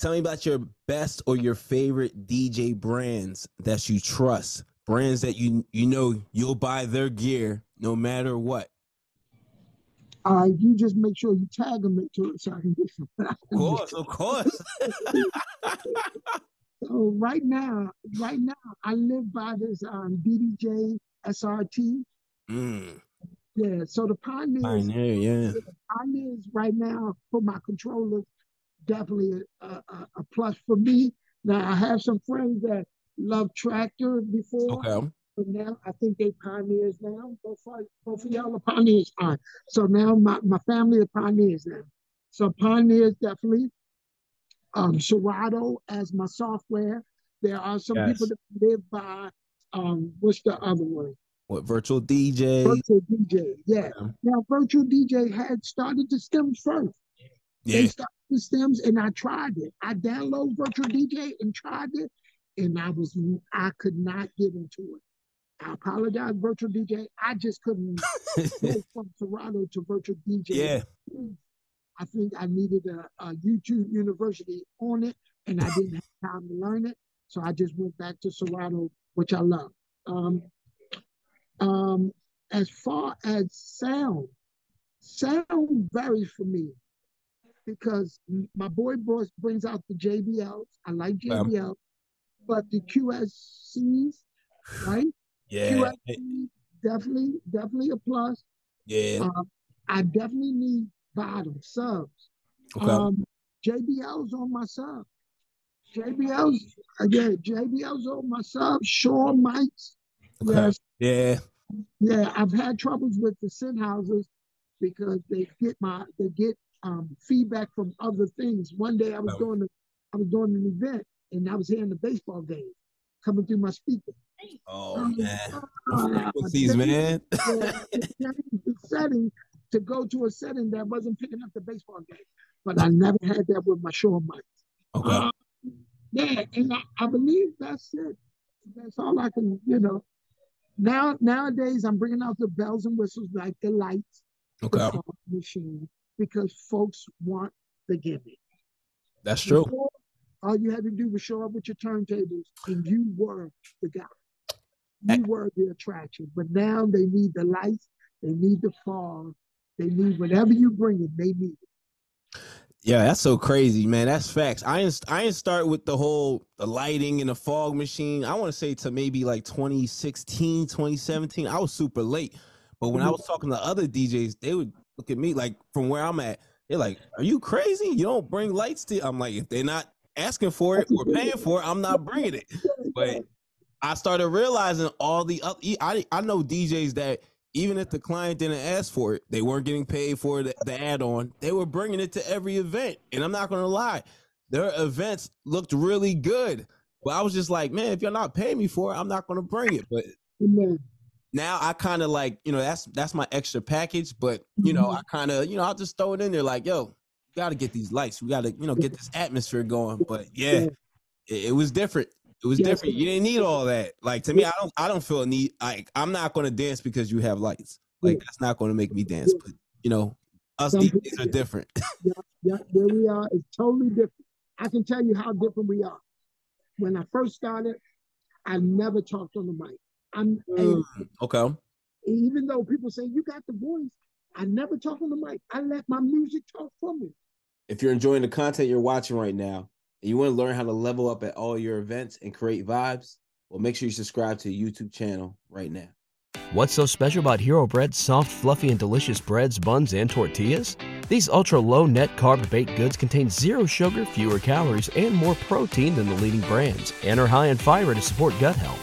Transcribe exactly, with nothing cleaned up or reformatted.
Tell me about your best or your favorite D J brands that you trust, brands that you you know you'll buy their gear no matter what. Uh, you just make sure you tag them to it so I can get some. Of course, of course. So right now, right now, I live by this um, D D J S R T. Mm. Yeah. So the pioneers, pioneer, yeah. The pioneers right now for my controller, definitely a, a, a plus for me. Now I have some friends that love Traktor before. Okay. But now I think they pioneers now. Both of, both of y'all are pioneers. All right. So now my, my family are pioneers now. So pioneers definitely. Um, Serato as my software. There are some yes. people that live by, um, what's the other one? What, Virtual D J? Virtual D J, yeah. yeah. Now, Virtual D J had started the stems first. Yeah. They started the stems and I tried it. I downloaded Virtual D J and tried it and I was I could not get into it. I apologize, Virtual D J. I just couldn't go from Toronto to Virtual D J. Yeah. I think I needed a, a YouTube university on it, and I didn't have time to learn it, so I just went back to Serato, which I love. Um, um, as far as sound, sound varies for me because my boy Bruce brings out the J B Ls. I like J B L, um, but the Q S Cs, right? Yeah, Q S C, definitely, definitely a plus. Yeah, um, I definitely need bottom subs. Okay. Um, J B Ls on my sub. J B Ls again. J B Ls on my sub. Shure mics. Okay. Yes. Yeah. Yeah. I've had troubles with the Sennheisers because they get my they get um, feedback from other things. One day I was oh. doing the, I was doing an event and I was hearing the baseball game coming through my speaker. Oh um, man, uh, frequencies, uh, man. Uh, the setting to go to a setting that wasn't picking up the baseball game, but I never had that with my Shure mics. Okay. Um, yeah, and I, I believe that's it. That's all I can, you know. Now nowadays, I'm bringing out the bells and whistles like the lights, okay, the machine, because folks want the gimmick. That's true. Before, all you had to do was show up with your turntables, and you were the guy. You were the attraction, but now they need the lights, they need the fog, they need whatever you bring it, they need it. Yeah, that's so crazy, man. That's facts. I didn't, I didn't start with the whole the lighting and the fog machine. I want to say to maybe like twenty sixteen, twenty seventeen. I was super late, but when I was talking to other D Js, they would look at me like from where I'm at. They're like, "Are you crazy? You don't bring lights to?" I'm like, "If they're not asking for it or paying for it, I'm not bringing it." But I started realizing all the other, I, I know D Js that even if the client didn't ask for it, they weren't getting paid for the, the add-on. They were bringing it to every event. And I'm not going to lie, their events looked really good. But I was just like, man, if you're not paying me for it, I'm not going to bring it. But mm-hmm. now I kind of like, you know, that's that's my extra package. But, you know, I kind of, you know, I'll just throw it in there like, yo, we got to get these lights. We got to, you know, get this atmosphere going. But yeah. It was different. It was yes. different. You didn't need all that. Like, to me, I don't I don't feel a need. Like, I'm not going to dance because you have lights. Like, that's not going to make me dance. But, you know, us D Js are different. Yeah, yeah, where we are is totally different. I can tell you how different we are. When I first started, I never talked on the mic. I'm mm, okay. Even though people say, you got the voice, I never talk on the mic. I let my music talk for me. If you're enjoying the content you're watching right now, and you want to learn how to level up at all your events and create vibes, well, make sure you subscribe to the YouTube channel right now. What's so special about Hero Bread's soft, fluffy, and delicious breads, buns, and tortillas? These ultra-low net-carb baked goods contain zero sugar, fewer calories, and more protein than the leading brands, and are high in fiber to support gut health.